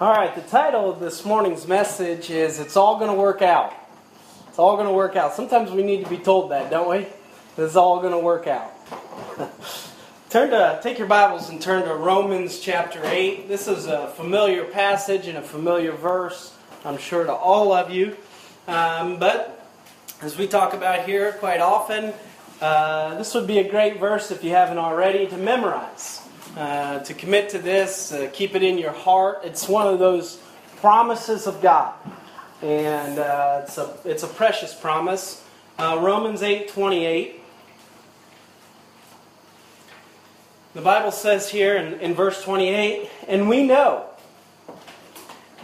All right, the title of this morning's message is It's All Going to Work Out. It's all going to work out. Sometimes we need to be told that, don't we? It's all going to work out. Take your Bibles and turn to Romans chapter 8. This is a familiar passage and a familiar verse, I'm sure, to all of you. But as we talk about here quite often, this would be a great verse, if you haven't already, to memorize. To commit to this, keep it in your heart. It's one of those promises of God, and it's a precious promise. Romans 8:28. The Bible says here in verse 28, "And we know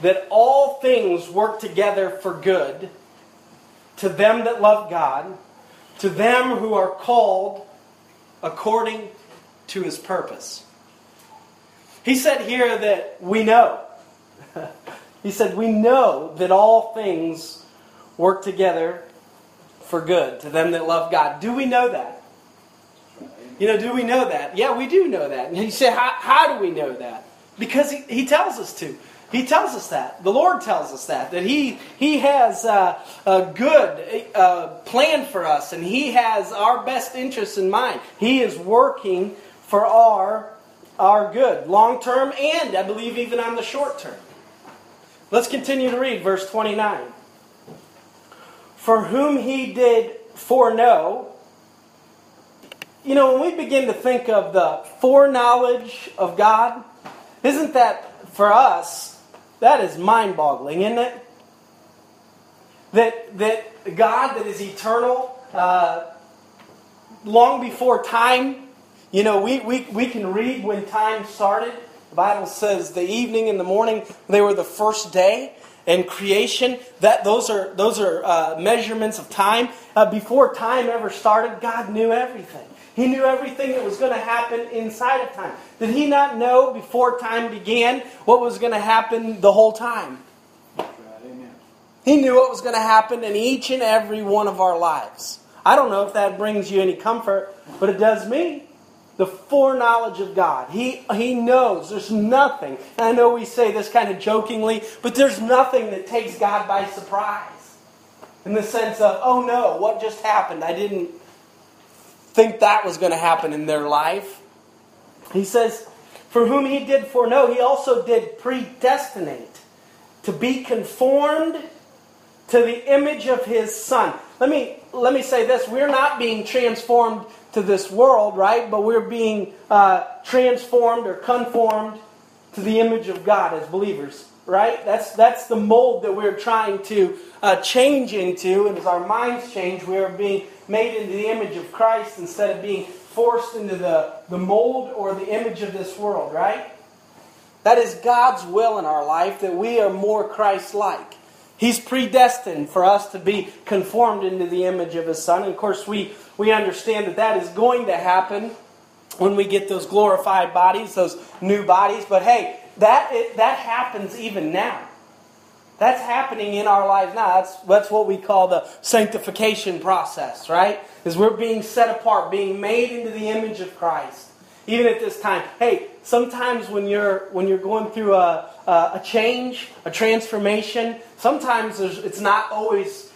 that all things work together for good to them that love God, to them who are called according to His purpose." He said here that we know. He said we know that all things work together for good to them that love God. Do we know that? Do we know that? Yeah, we do know that. And you say, how do we know that? Because he tells us to. He tells us that. The Lord tells us that He has a good plan for us, and He has our best interests in mind. He is working for our good, long term, and I believe even on the short term. Let's continue to read verse 29. For whom He did foreknow. When we begin to think of the foreknowledge of God, isn't that, for us, that is mind-boggling, isn't it? That God that is eternal, long before time. We can read when time started. The Bible says the evening and the morning, they were the first day, and creation, that those are measurements of time. Before time ever started, God knew everything. He knew everything that was going to happen inside of time. Did He not know before time began what was going to happen the whole time? Right, amen. He knew what was going to happen in each and every one of our lives. I don't know if that brings you any comfort, but it does me. The foreknowledge of God. He knows there's nothing. And I know we say this kind of jokingly, but there's nothing that takes God by surprise. In the sense of, oh no, what just happened? I didn't think that was going to happen in their life. He says, for whom He did foreknow, He also did predestinate to be conformed to the image of His Son. Let me say this. We're not being transformed to this world, right? But we're being transformed or conformed to the image of God as believers, right? That's the mold that we're trying to change into. And as our minds change, we are being made into the image of Christ instead of being forced into the mold or the image of this world, right? That is God's will in our life, that we are more Christ-like. He's predestined for us to be conformed into the image of His Son. And of course, we understand that is going to happen when we get those glorified bodies, those new bodies. But hey, that happens even now. That's happening in our lives now. That's what we call the sanctification process, right? Is we're being set apart, being made into the image of Christ. Even at this time, hey, sometimes when you're going through a change, a transformation, sometimes it's not always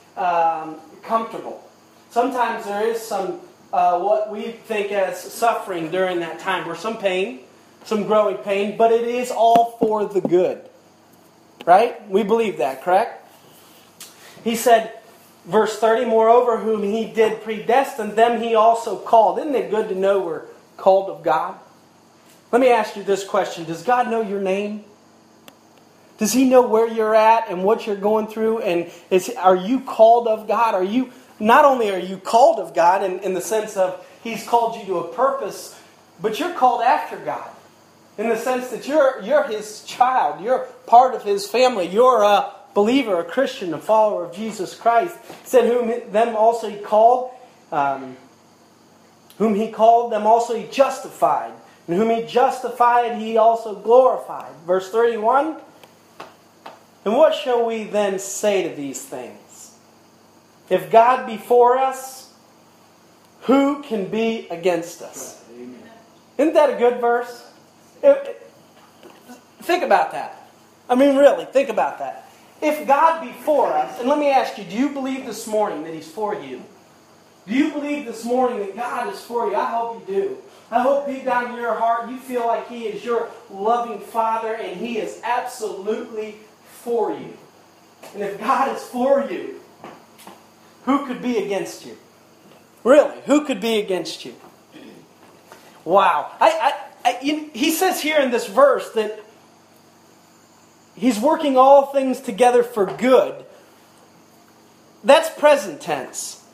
comfortable. Sometimes there is some what we think as suffering during that time, or some pain, some growing pain, but it is all for the good, right? We believe that, correct? He said, verse 30, moreover, whom He did predestine, them He also called. Isn't it good to know we're called of God? Let me ask you this question. Does God know your name? Does He know where you're at and what you're going through? And are you called of God? Not only are you called of God in the sense of He's called you to a purpose, but you're called after God. In the sense that you're His child. You're part of His family. You're a believer, a Christian, a follower of Jesus Christ. He said, whom He called, them also He justified. And whom He justified, He also glorified. Verse 31. And what shall we then say to these things? If God be for us, who can be against us? Amen. Isn't that a good verse? Think about that. I mean, really, think about that. If God be for us, and let me ask you, do you believe this morning that He's for you? Do you believe this morning that God is for you? I hope you do. I hope deep down in your heart you feel like He is your loving Father and He is absolutely for you. And if God is for you, who could be against you? Really, who could be against you? Wow. He says here in this verse that He's working all things together for good. That's present tense.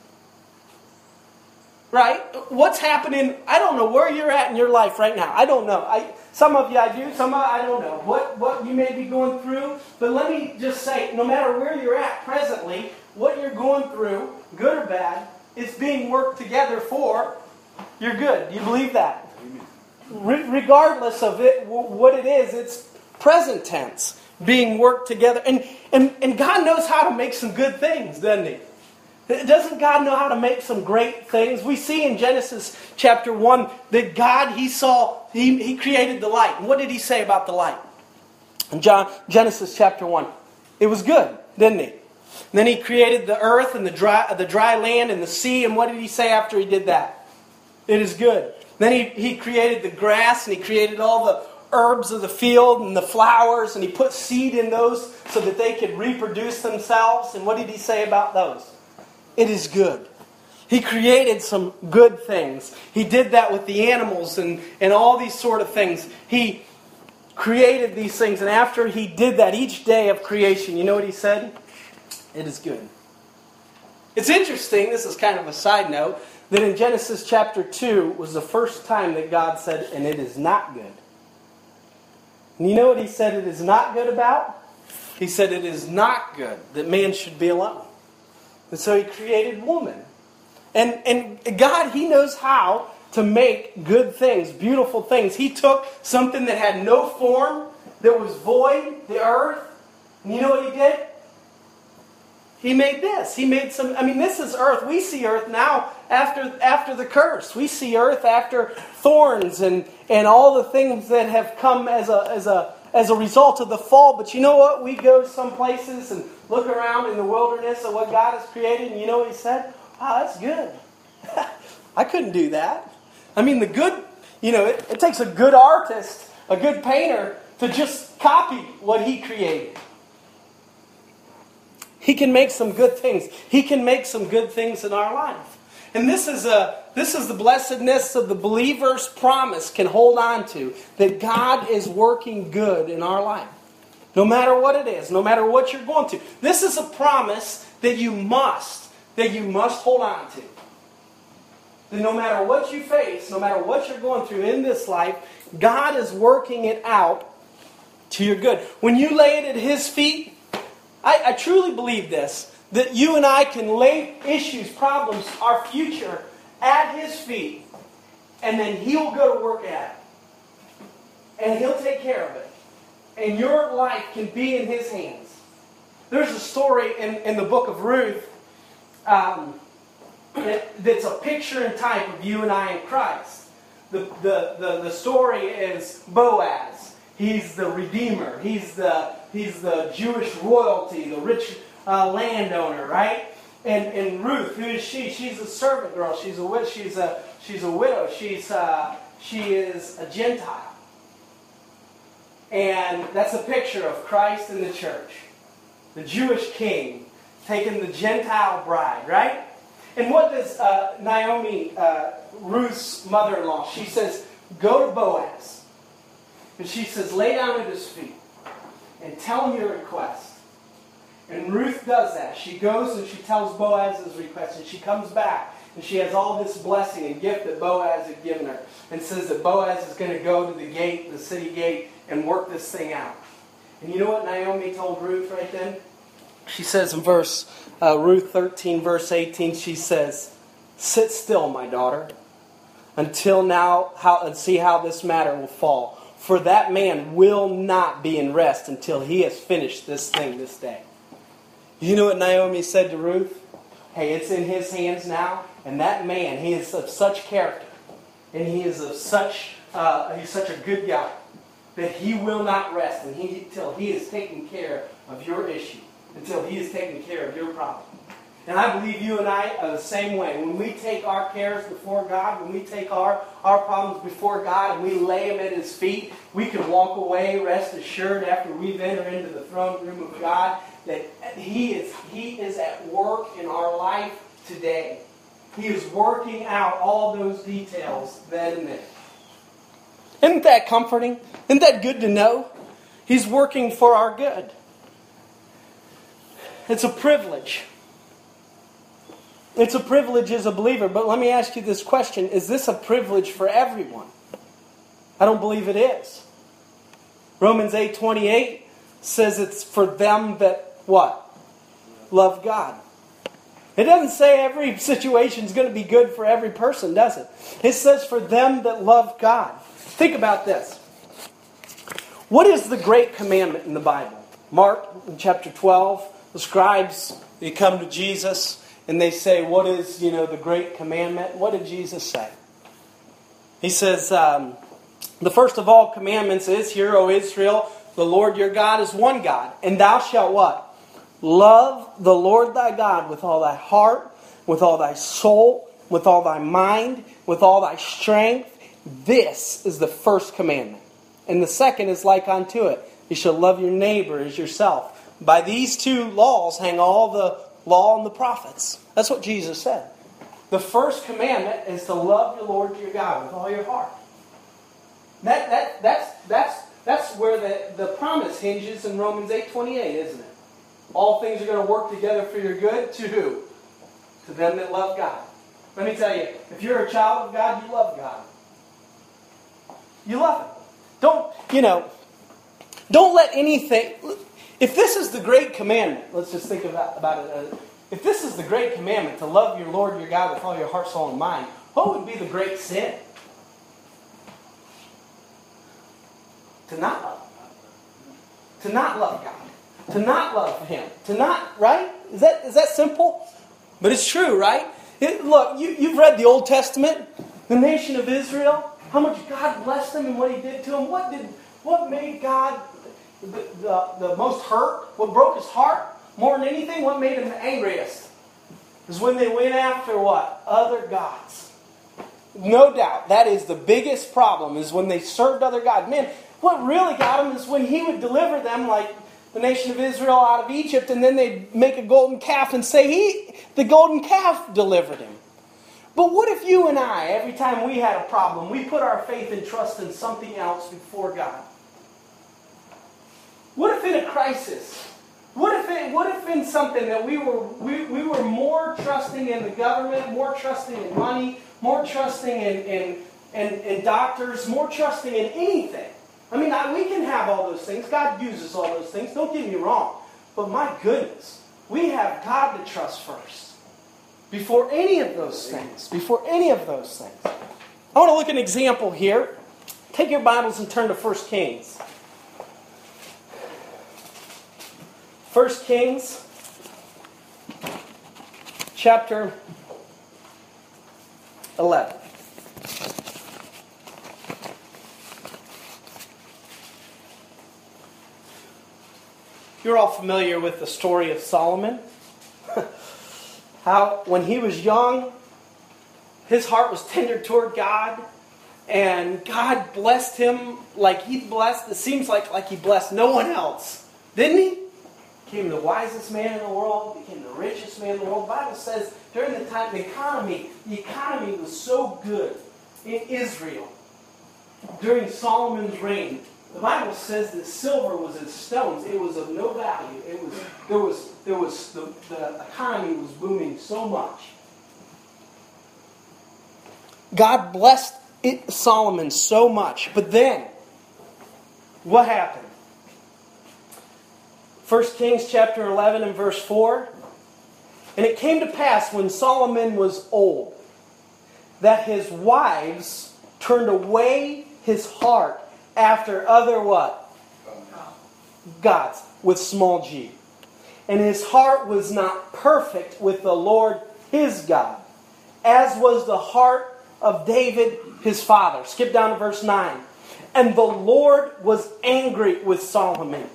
Right? What's happening? I don't know where you're at in your life right now. I don't know. Some of you I do, some of you I don't know. What you may be going through. But let me just say, no matter where you're at presently, what you're going through, good or bad, is being worked together for your good. Do you believe that? Regardless of it, what it is, it's present tense. Being worked together. And God knows how to make some good things, doesn't He? Doesn't God know how to make some great things? We see in Genesis chapter 1 that God, He created the light. And what did He say about the light? In Genesis chapter 1, it was good, didn't He? And then He created the earth and the dry land and the sea. And what did He say after He did that? It is good. Then He created the grass and He created all the herbs of the field and the flowers, and He put seed in those so that they could reproduce themselves. And what did He say about those? It is good. He created some good things. He did that with the animals and all these sort of things. He created these things, and after He did that, each day of creation, you know what He said? It is good. It's interesting, this is kind of a side note, that in Genesis chapter 2 was the first time that God said, and it is not good. And you know what He said it is not good about? He said it is not good that man should be alone. And so He created woman. And God, He knows how to make good things, beautiful things. He took something that had no form, that was void, the earth. And you know what He did? He made this. He made some, I mean, this is earth. We see earth now after the curse. We see earth after thorns and all the things that have come as a result of the fall. But you know what? We go some places and look around in the wilderness at what God has created, and you know what He said? Wow, that's good. I couldn't do that. I mean, the good, you know, it takes a good artist, a good painter, to just copy what he created. He can make some good things. He can make some good things in our life. And this is the blessedness of the believer's promise can hold on to, that God is working good in our life. No matter what it is, no matter what you're going through. This is a promise that you must hold on to. That no matter what you face, no matter what you're going through in this life, God is working it out to your good. When you lay it at His feet, I truly believe this, that you and I can lay issues, problems, our future at His feet, and then He'll go to work at it. And He'll take care of it. And your life can be in His hands. There's a story in the book of Ruth that's a picture and type of you and I in Christ. The story is Boaz. He's the Redeemer. He's the Jewish royalty, the rich landowner, right? And Ruth, who is she? She's a servant girl. She's a widow. She is a Gentile. And that's a picture of Christ in the church, the Jewish king taking the Gentile bride, right? And what does Naomi, Ruth's mother-in-law? She says, "Go to Boaz," and she says, "Lay down at his feet and tell him your request." And Ruth does that. She goes and she tells Boaz his request. And she comes back and she has all this blessing and gift that Boaz had given her. And says that Boaz is going to go to the gate, the city gate, and work this thing out. And you know what Naomi told Ruth right then? She says in Ruth 13 verse 18, she says, "Sit still, my daughter, until now, and see how this matter will fall. For that man will not be in rest until he has finished this thing this day." You know what Naomi said to Ruth? Hey, it's in his hands now. And that man, he is of such character. And he's such a good guy. that He will not rest until He is taking care of your issue, until He is taking care of your problem. And I believe you and I are the same way. When we take our cares before God, when we take our problems before God and we lay them at His feet, we can walk away, rest assured, after we've entered into the throne room of God, that He is at work in our life today. He is working out all those details then and there. Isn't that comforting? Isn't that good to know? He's working for our good. It's a privilege. It's a privilege as a believer, but let me ask you this question. Is this a privilege for everyone? I don't believe it is. Romans 8:28 says it's for them that, what? Love God. It doesn't say every situation is going to be good for every person, does it? It says for them that love God. Think about this. What is the great commandment in the Bible? Mark, in chapter 12, the scribes, they come to Jesus, and they say, what is, the great commandment? What did Jesus say? He says, the first of all commandments is, Hear, O Israel, the Lord your God is one God. And thou shalt what? Love the Lord thy God with all thy heart, with all thy soul, with all thy mind, with all thy strength. This is the first commandment. And the second is like unto it. You shall love your neighbor as yourself. By these two laws hang all the law and the prophets. That's what Jesus said. The first commandment is to love your Lord your God with all your heart. That's where the promise hinges in Romans 8:28, isn't it? All things are going to work together for your good to who? To them that love God. Let me tell you, if you're a child of God, you love God. You love Him. Don't let anything... If this is the great commandment, let's just think about it. If this is the great commandment, to love your Lord, your God, with all your heart, soul, and mind, what would be the great sin? To not love Him. To not love God. To not love Him. To not, right? Is that simple? But it's true, right? Look, you've read the Old Testament, the nation of Israel, how much God blessed them and what He did to them. What made God... The most hurt, what broke His heart more than anything, what made Him the angriest, is when they went after what? Other gods. No doubt, that is the biggest problem, is when they served other gods. Man, what really got Him is when He would deliver them, like the nation of Israel, out of Egypt, and then they'd make a golden calf and say, the golden calf delivered Him. But what if you and I, every time we had a problem, we put our faith and trust in something else before God? What if in a crisis? What if in something that we were more trusting in the government, more trusting in money, more trusting in doctors, more trusting in anything? I mean, we can have all those things. God uses all those things. Don't get me wrong. But my goodness, we have God to trust first. Before any of those things. I want to look at an example here. Take your Bibles and turn to 1 Kings. 1 Kings chapter 11. You're all familiar with the story of Solomon. How when he was young, his heart was tender toward God, and God blessed him like He blessed no one else. Didn't He? Became the wisest man in the world, became the richest man in the world. The Bible says during the time, the economy was so good in Israel during Solomon's reign. The Bible says that silver was as stones. It was of no value. The economy was booming so much. God blessed Solomon so much. But then, what happened? 1 Kings chapter 11 and verse 4. And it came to pass when Solomon was old, that his wives turned away his heart after other what? Gods, with small g. And his heart was not perfect with the Lord his God, as was the heart of David his father. Skip down to verse 9. And the Lord was angry with Solomon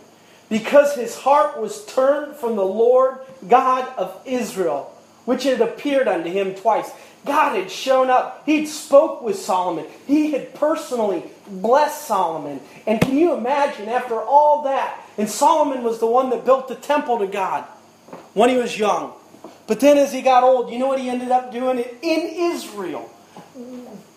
because his heart was turned from the Lord God of Israel, which had appeared unto him twice. God had shown up. He'd spoke with Solomon. He had personally blessed Solomon. And can you imagine, after all that, and Solomon was the one that built the temple to God when he was young. But then as he got old, you know what he ended up doing? In Israel,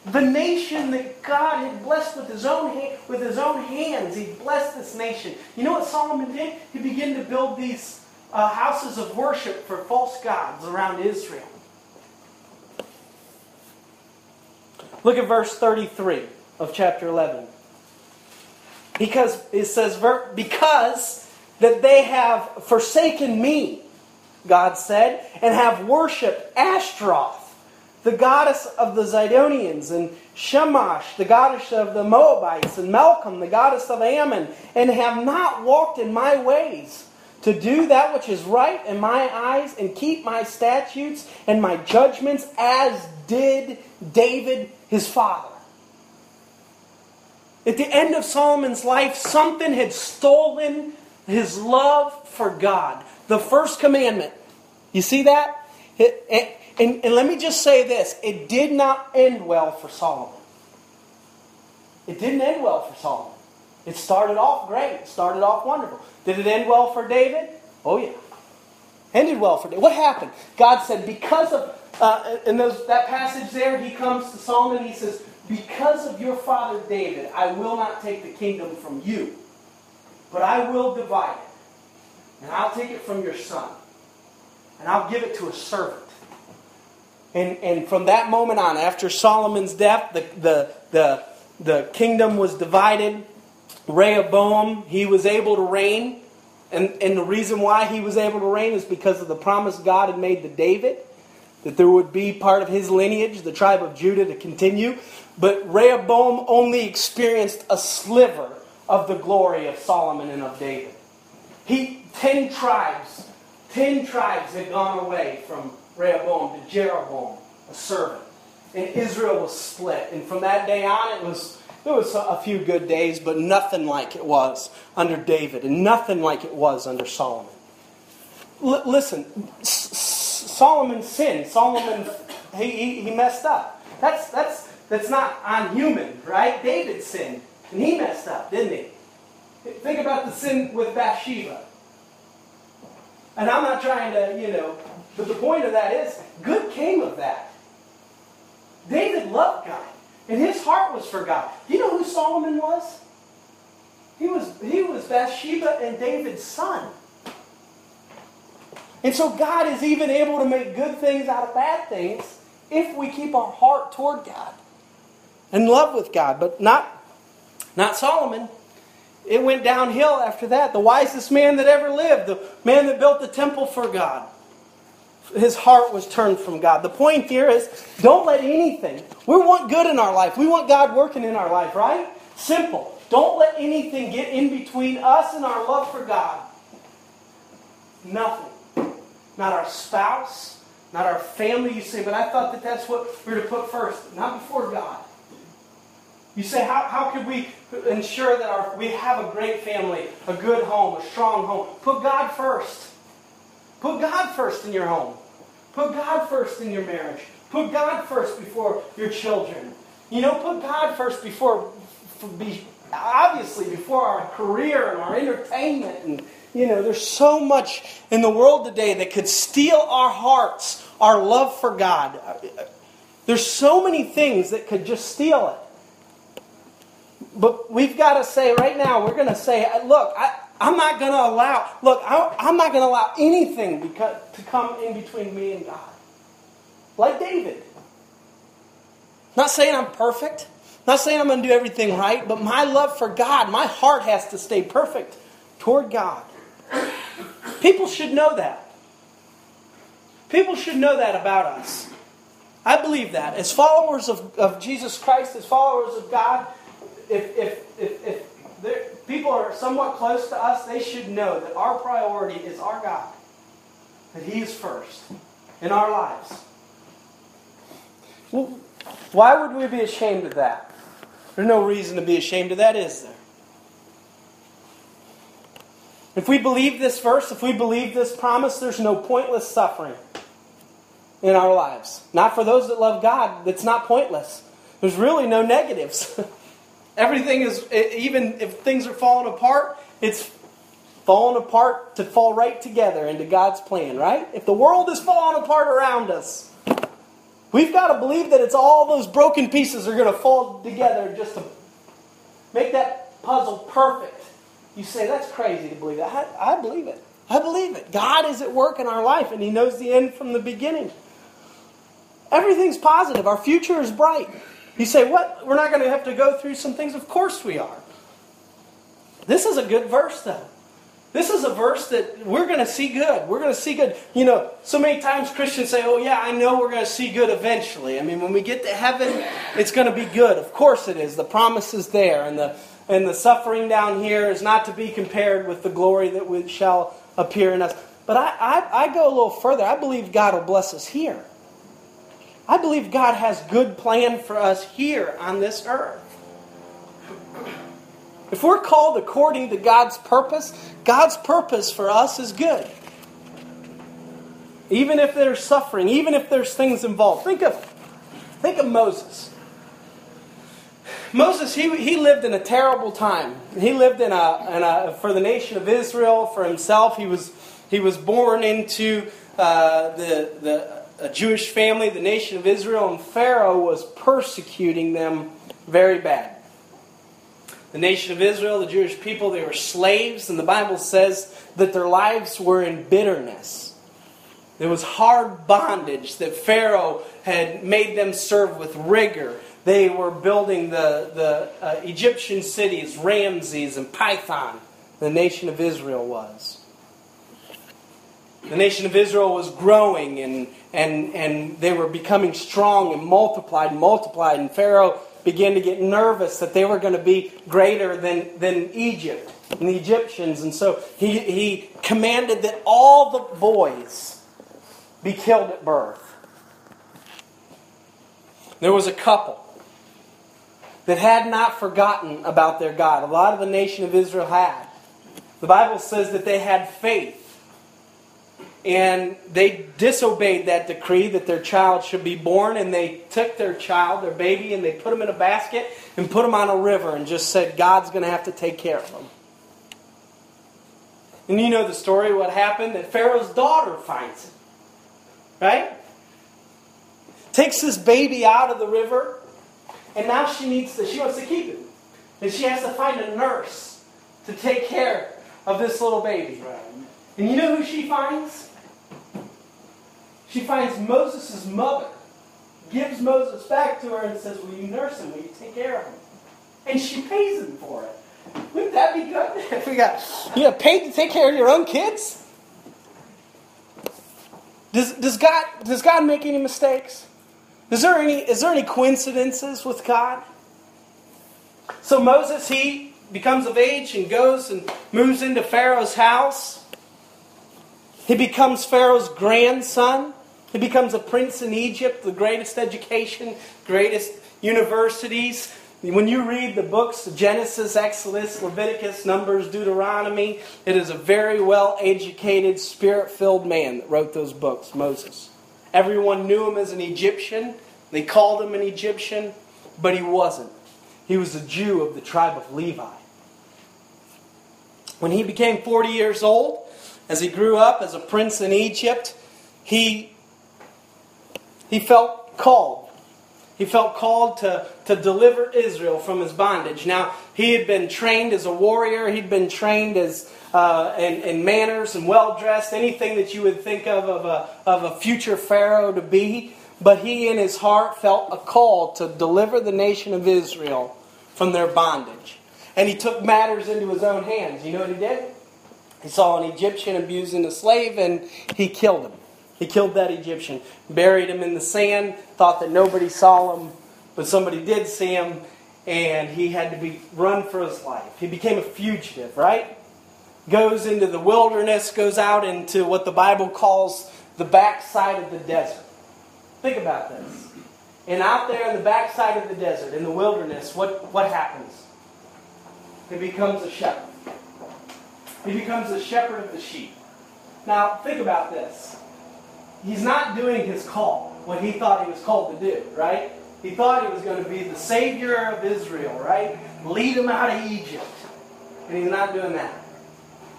the nation that God had blessed with his own hands, he blessed this nation. You know what Solomon did? He began to build these houses of worship for false gods around Israel. Look at verse 33 of chapter 11. Because it says, because that they have forsaken me, God said, and have worshipped Ashtaroth, the goddess of the Zidonians, and Shamash, the goddess of the Moabites, and Malcolm, the goddess of Ammon, and have not walked in my ways to do that which is right in my eyes, and keep my statutes and my judgments, as did David his father. At the end of Solomon's life, something had stolen his love for God. The first commandment. You see that? And let me just say this. It did not end well for Solomon. It didn't end well for Solomon. It started off great. It started off wonderful. Did it end well for David? Oh yeah. Ended well for David. What happened? God said, because of... that passage there, he comes to Solomon and he says, because of your father David, I will not take the kingdom from you, but I will divide it. And I'll take it from your son. And I'll give it to a servant. And from that moment on, after Solomon's death, the kingdom was divided. Rehoboam, he was able to reign. And the reason why he was able to reign is because of the promise God had made to David, that there would be part of his lineage, the tribe of Judah, to continue. But Rehoboam only experienced a sliver of the glory of Solomon and of David. 10 tribes had gone away from Rehoboam to Jeroboam, a servant. And Israel was split. And from that day on, it was a few good days, but nothing like it was under David, and nothing like it was under Solomon. Listen, Solomon sinned. Solomon, he messed up. That's not unhuman, right? David sinned, and he messed up, didn't he? Think about the sin with Bathsheba. And I'm not trying to, but the point of that is, good came of that. David loved God, and his heart was for God. Do you know who Solomon was? He was Bathsheba and David's son. And so God is even able to make good things out of bad things if we keep our heart toward God and love with God. But not Solomon. It went downhill after that. The wisest man that ever lived, the man that built the temple for God, his heart was turned from God. The point here is, don't let anything. We want good in our life. We want God working in our life, right? Simple. Don't let anything get in between us and our love for God. Nothing. Not our spouse, not our family. You say, but I thought that that's what we were to put first. Not before God. You say, how could we ensure that we have a great family, a good home, a strong home? Put God first. Put God first in your home. Put God first in your marriage. Put God first before your children. Put God first before our career and our entertainment. And there's so much in the world today that could steal our hearts, our love for God. There's so many things that could just steal it. But we've got to say right now, we're going to say, look, I'm not going to allow anything to come in between me and God. Like David. Not saying I'm perfect. Not saying I'm going to do everything right. But my love for God, my heart has to stay perfect toward God. People should know that. People should know that about us. I believe that. As followers of Jesus Christ, as followers of God, if people are somewhat close to us, they should know that our priority is our God. That He is first in our lives. Well, why would we be ashamed of that? There's no reason to be ashamed of that, is there? If we believe this verse, if we believe this promise, there's no pointless suffering in our lives. Not for those that love God, it's not pointless. There's really no negatives. Everything is, even if things are falling apart, it's falling apart to fall right together into God's plan, right? If the world is falling apart around us, we've got to believe that it's all those broken pieces are going to fall together just to make that puzzle perfect. You say, that's crazy to believe that. I believe it. I believe it. God is at work in our life, and He knows the end from the beginning. Everything's positive. Our future is bright. You say, what? We're not going to have to go through some things? Of course we are. This is a good verse, though. This is a verse that we're going to see good. We're going to see good. You know, so many times Christians say, oh yeah, I know we're going to see good eventually. I mean, when we get to heaven, it's going to be good. Of course it is. The promise is there, and the suffering down here is not to be compared with the glory that shall appear in us. But I go a little further. I believe God will bless us here. I believe God has good plan for us here on this earth. If we're called according to God's purpose for us is good. Even if there's suffering, even if there's things involved. Think of Moses. Moses, he lived in a terrible time. He lived in a for the nation of Israel, for himself. He was born into a Jewish family, the nation of Israel, and Pharaoh was persecuting them very bad. The nation of Israel, the Jewish people, they were slaves, and the Bible says that their lives were in bitterness. There was hard bondage that Pharaoh had made them serve with rigor. They were building the Egyptian cities, Ramses and Python. The nation of Israel was. The nation of Israel was growing and they were becoming strong and multiplied. And Pharaoh began to get nervous that they were going to be greater than Egypt and the Egyptians. And so he commanded that all the boys be killed at birth. There was a couple that had not forgotten about their God. A lot of the nation of Israel had. The Bible says that they had faith. And they disobeyed that decree that their child should be born. And they took their child, their baby, and they put him in a basket and put him on a river and just said, God's going to have to take care of him. And you know the story, what happened? That Pharaoh's daughter finds him. Right? Takes this baby out of the river. And now she wants to keep it. And she has to find a nurse to take care of this little baby. Right. And you know who she finds? She finds Moses' mother. Gives Moses back to her and says, will you nurse him? Will you take care of him? And she pays him for it. Wouldn't that be good? If you got paid to take care of your own kids? Does God make any mistakes? Is there any coincidences with God? So Moses, he becomes of age and goes and moves into Pharaoh's house. He becomes Pharaoh's grandson. He becomes a prince in Egypt, the greatest education, greatest universities. When you read the books, Genesis, Exodus, Leviticus, Numbers, Deuteronomy, it is a very well-educated, spirit-filled man that wrote those books, Moses. Everyone knew him as an Egyptian. They called him an Egyptian, but he wasn't. He was a Jew of the tribe of Levi. When he became 40 years old, as he grew up as a prince in Egypt, he felt called. He felt called to deliver Israel from his bondage. Now, he had been trained as a warrior. He'd been trained as in manners and well-dressed, anything that you would think of a future Pharaoh to be. But he in his heart felt a call to deliver the nation of Israel from their bondage. And he took matters into his own hands. You know what he did? He saw an Egyptian abusing a slave and he killed him. He killed that Egyptian, buried him in the sand, thought that nobody saw him, but somebody did see him, and he had to run for his life. He became a fugitive, right? Goes into the wilderness, goes out into what the Bible calls the backside of the desert. Think about this. And out there in the backside of the desert, in the wilderness, what happens? He becomes a shepherd. He becomes the shepherd of the sheep. Now, think about this. He's not doing his call, what he thought he was called to do, right? He thought he was going to be the Savior of Israel, right? Lead him out of Egypt. And he's not doing that.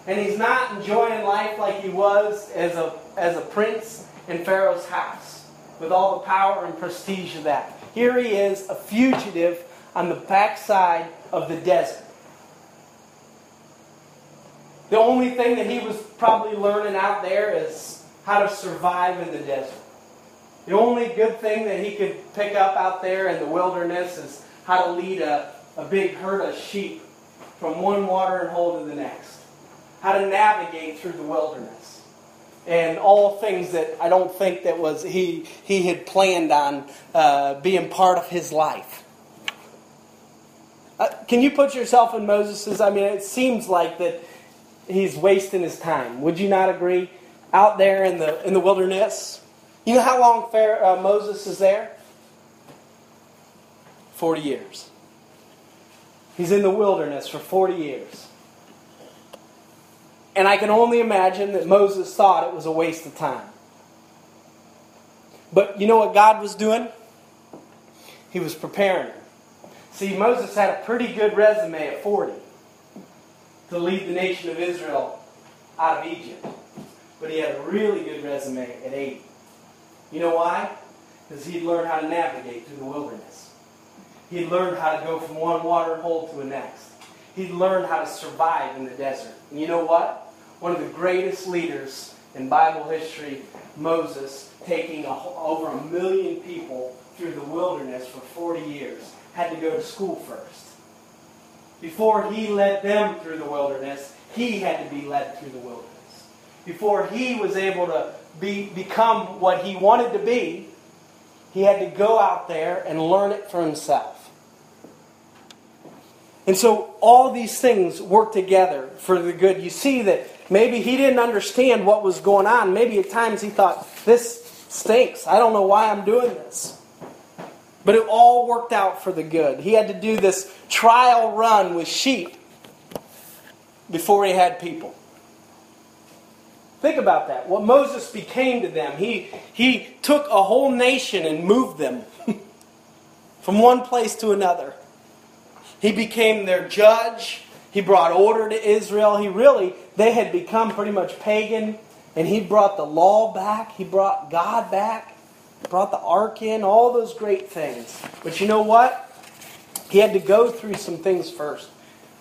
And he's not enjoying life like he was as a prince in Pharaoh's house, with all the power and prestige of that. Here he is, a fugitive on the backside of the desert. The only thing that he was probably learning out there is how to survive in the desert. The only good thing that he could pick up out there in the wilderness is how to lead a big herd of sheep from one watering hole to the next. How to navigate through the wilderness. And all things that I don't think that was he had planned on being part of his life. Can you put yourself in Moses's? I mean, it seems like that he's wasting his time. Would you not agree? Out there in the wilderness. You know how long Moses is there? 40 years. He's in the wilderness for 40 years. And I can only imagine that Moses thought it was a waste of time. But you know what God was doing? He was preparing him. See, Moses had a pretty good resume at 40 to lead the nation of Israel out of Egypt. But he had a really good resume at 80. You know why? Because he'd learned how to navigate through the wilderness. He'd learned how to go from one watering hole to the next. He'd learned how to survive in the desert. And you know what? One of the greatest leaders in Bible history, Moses, taking over 1 million people through the wilderness for 40 years, had to go to school first. Before he led them through the wilderness, he had to be led through the wilderness. Before he was able to become what he wanted to be, he had to go out there and learn it for himself. And so all these things work together for the good. You see that maybe he didn't understand what was going on. Maybe at times he thought, this stinks. I don't know why I'm doing this. But it all worked out for the good. He had to do this trial run with sheep before he had people. Think about that. What Moses became to them. He took a whole nation and moved them from one place to another. He became their judge. He brought order to Israel. They had become pretty much pagan. And he brought the law back. He brought God back. Brought the ark in. All those great things. But you know what? He had to go through some things first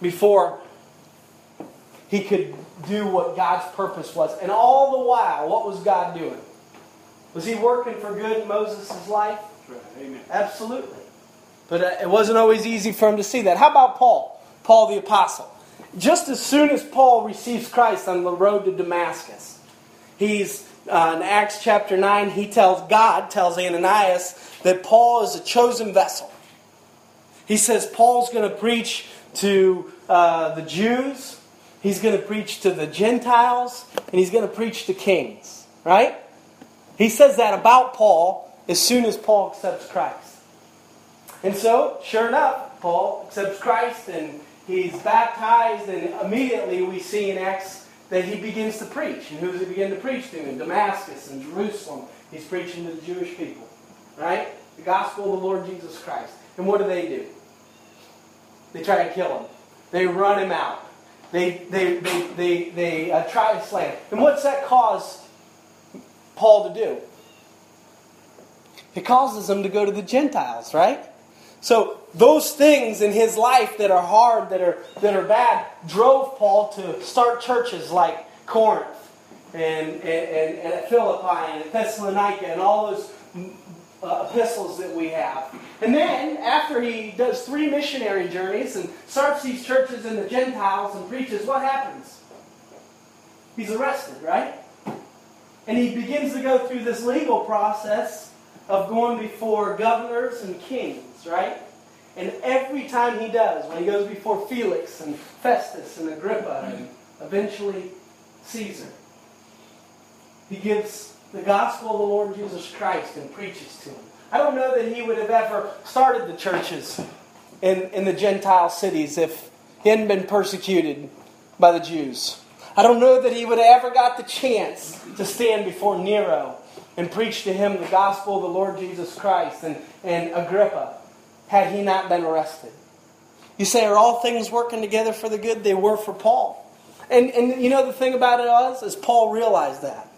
before he could do what God's purpose was. And all the while, what was God doing? Was he working for good in Moses' life? Right. Amen. Absolutely. But it wasn't always easy for him to see that. How about Paul? Paul the Apostle. Just as soon as Paul receives Christ on the road to Damascus, he's in Acts chapter 9, God tells Ananias that Paul is a chosen vessel. He says Paul's going to preach to the Jews. He's going to preach to the Gentiles, and he's going to preach to kings, right? He says that about Paul as soon as Paul accepts Christ. And so, sure enough, Paul accepts Christ, and he's baptized, and immediately we see in Acts that he begins to preach. And who does he begin to preach to? In Damascus and Jerusalem, he's preaching to the Jewish people, right? The gospel of the Lord Jesus Christ. And what do? They try to kill him. They run him out. They try to slay him. And what's that cause Paul to do? It causes him to go to the Gentiles, right? So those things in his life that are hard, that are bad, drove Paul to start churches like Corinth and at Philippi and at Thessalonica and all those epistles that we have. And then, after he does 3 missionary journeys and starts these churches in the Gentiles and preaches, what happens? He's arrested, right? And he begins to go through this legal process of going before governors and kings, right? And every time he does, when he goes before Felix and Festus and Agrippa and eventually Caesar, he gives the gospel of the Lord Jesus Christ and preaches to him. I don't know that he would have ever started the churches in the Gentile cities if he hadn't been persecuted by the Jews. I don't know that he would have ever got the chance to stand before Nero and preach to him the gospel of the Lord Jesus Christ and Agrippa had he not been arrested. You say, are all things working together for the good? They were for Paul. And you know the thing about it was, is Paul realized that.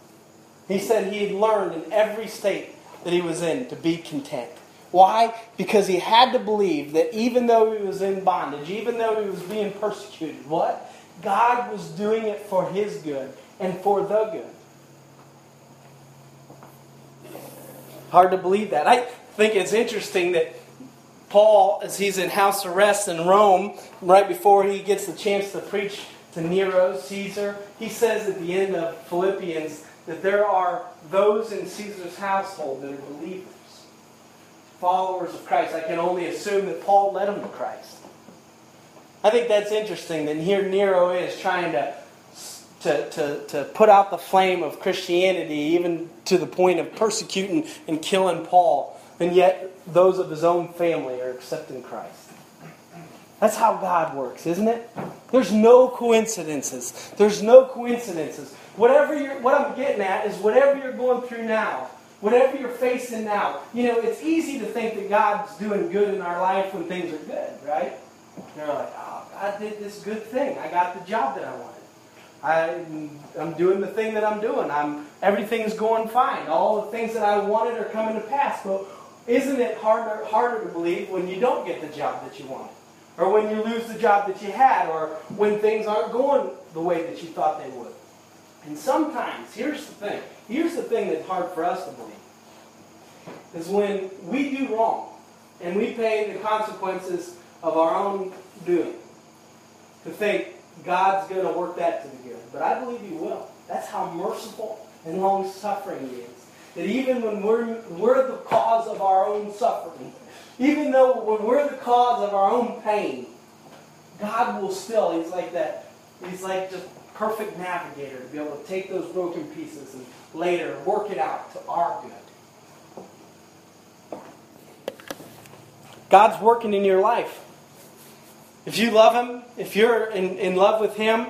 He said he had learned in every state that he was in to be content. Why? Because he had to believe that even though he was in bondage, even though he was being persecuted, what? God was doing it for his good and for the good. Hard to believe that. I think it's interesting that Paul, as he's in house arrest in Rome, right before he gets the chance to preach to Nero, Caesar, he says at the end of Philippians that there are those in Caesar's household that are believers, followers of Christ. I can only assume that Paul led them to Christ. I think that's interesting that here Nero is trying to put out the flame of Christianity, even to the point of persecuting and killing Paul, and yet those of his own family are accepting Christ. That's how God works, isn't it? There's no coincidences. There's no coincidences. What I'm getting at is whatever you're going through now, whatever you're facing now, you know, it's easy to think that God's doing good in our life when things are good, right? They're like, oh, God did this good thing. I got the job that I wanted. I'm doing the thing that I'm doing. Everything's going fine. All the things that I wanted are coming to pass. But isn't it harder to believe when you don't get the job that you wanted? Or when you lose the job that you had, or when things aren't going the way that you thought they would. And sometimes, here's the thing that's hard for us to believe, is when we do wrong, and we pay the consequences of our own doing, to think God's going to work that to the good. But I believe He will. That's how merciful and long-suffering He is. That even when we're the cause of our own suffering, even though when we're the cause of our own pain, God will still, He's like that, He's like the perfect navigator to be able to take those broken pieces and later work it out to our good. God's working in your life. If you love Him, if you're in love with Him,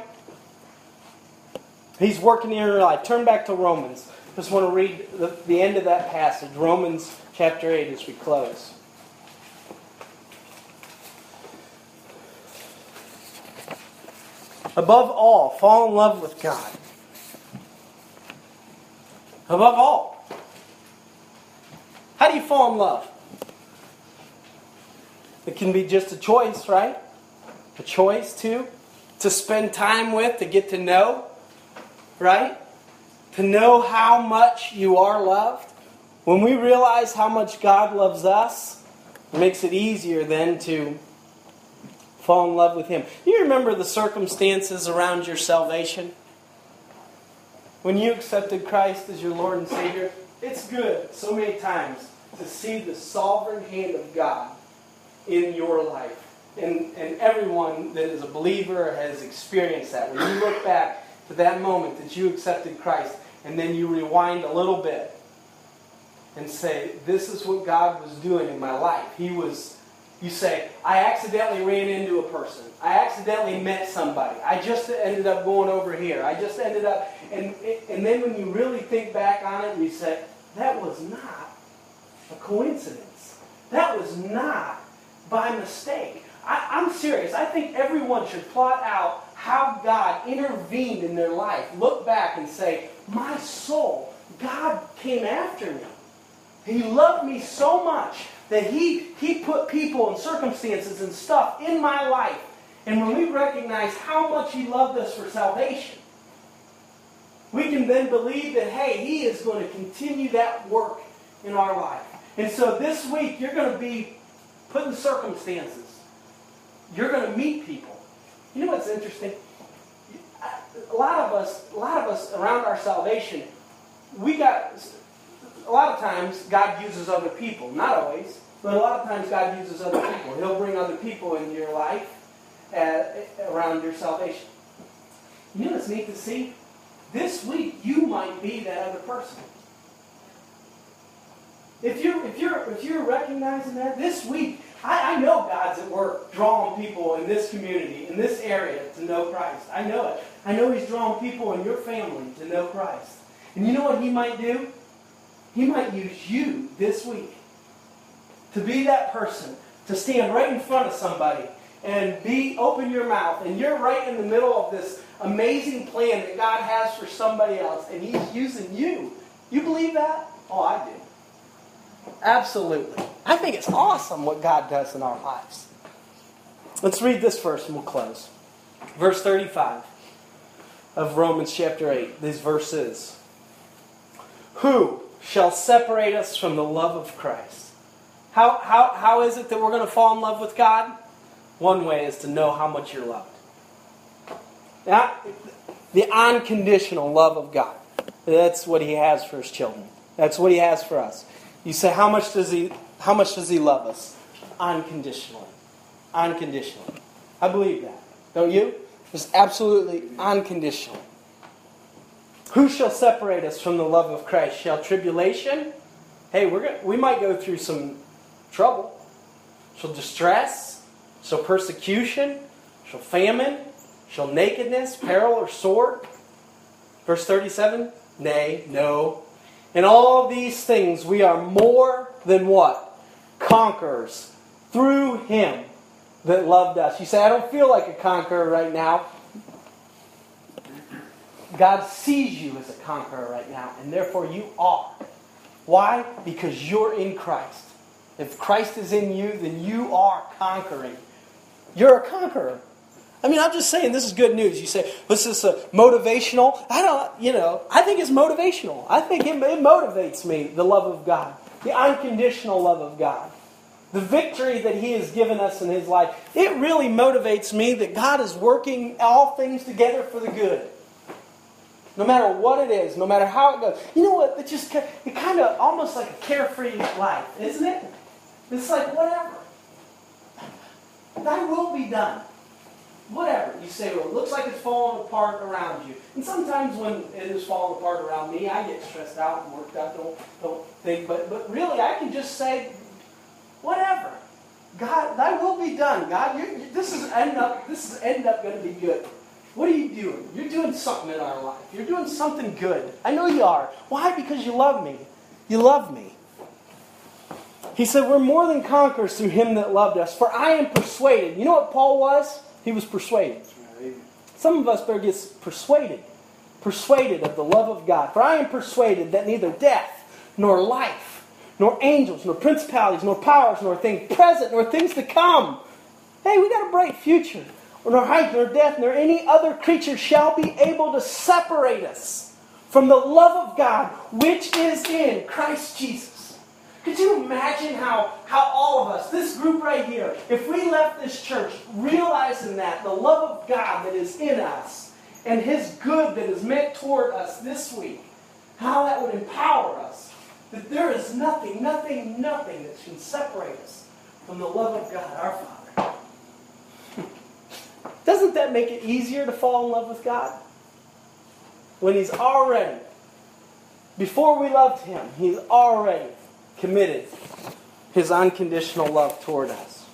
He's working in your life. Turn back to Romans. I just want to read the end of that passage, Romans chapter 8, as we close. Above all, fall in love with God. Above all. How do you fall in love? It can be just a choice, right? A choice to spend time with, to get to know, right? To know how much you are loved. When we realize how much God loves us, it makes it easier then to fall in love with Him. You remember the circumstances around your salvation? When you accepted Christ as your Lord and Savior, it's good so many times to see the sovereign hand of God in your life. And everyone that is a believer has experienced that. When you look back to that moment that you accepted Christ, and then you rewind a little bit and say, this is what God was doing in my life. You say, I accidentally ran into a person. I accidentally met somebody. I just ended up going over here. I just ended up... And then when you really think back on it, you say, that was not a coincidence. That was not by mistake. I'm serious. I think everyone should plot out how God intervened in their life. Look back and say, my soul, God came after me. He loved me so much that He put people and circumstances and stuff in my life. And when we recognize how much He loved us for salvation, we can then believe that, hey, He is going to continue that work in our life. And so this week, you're going to be put in circumstances. You're going to meet people. You know what's interesting? A lot of us around our salvation, a lot of times, God uses other people. Not always, but a lot of times God uses other people. He'll bring other people into your life around your salvation. You know what's neat to see? This week, you might be that other person. If you're recognizing that this week, I know God's at work drawing people in this community, in this area, to know Christ. I know it. I know He's drawing people in your family to know Christ. And you know what He might do? He might use you this week to be that person, to stand right in front of somebody and open your mouth, and you're right in the middle of this amazing plan that God has for somebody else, and He's using you. You believe that? Oh, I do. Absolutely. I think it's awesome what God does in our lives. Let's read this verse and we'll close. Verse 35 of Romans chapter 8. These verses. Who shall separate us from the love of Christ? How is it that we're going to fall in love with God? One way is to know how much you're loved. The unconditional love of God. That's what He has for His children. That's what He has for us. You say, how much does he love us? Unconditionally. Unconditionally. I believe that. Don't you? It's absolutely unconditional. Who shall separate us from the love of Christ? Shall tribulation? Hey, we might go through some trouble. Shall distress? Shall persecution? Shall famine? Shall nakedness, peril, or sword? Verse 37, nay, no. In all of these things, we are more than what? Conquerors. Through Him that loved us. You say, I don't feel like a conqueror right now. God sees you as a conqueror right now, and therefore you are. Why? Because you're in Christ. If Christ is in you, then you are conquering. You're a conqueror. I mean, I'm just saying this is good news. You say, was this a motivational? I think it's motivational. I think it motivates me, the love of God, the unconditional love of God, the victory that He has given us in His life. It really motivates me that God is working all things together for the good. No matter what it is, no matter how it goes. You know what? It kind of almost like a carefree life, isn't it? It's like, whatever. Thy will be done. Whatever. You say, well, it looks like it's falling apart around you. And sometimes when it is falling apart around me, I get stressed out and worked out, don't think. But really, I can just say, whatever. God, Thy will be done. God, this is end up going to be good. What are you doing? You're doing something in our life. You're doing something good. I know you are. Why? Because you love me. You love me. He said, we're more than conquerors through Him that loved us. For I am persuaded. You know what Paul was? He was persuaded. Some of us better get persuaded. Persuaded of the love of God. For I am persuaded that neither death, nor life, nor angels, nor principalities, nor powers, nor things present, nor things to come. Hey, we got a bright future. Nor height, nor depth, nor any other creature shall be able to separate us from the love of God, which is in Christ Jesus. Could you imagine how all of us, this group right here, if we left this church realizing that the love of God that is in us and His good that is meant toward us this week, how that would empower us, that there is nothing, nothing, nothing that can separate us from the love of God, our Father. Doesn't that make it easier to fall in love with God? When He's already, before we loved Him, He's already committed His unconditional love toward us.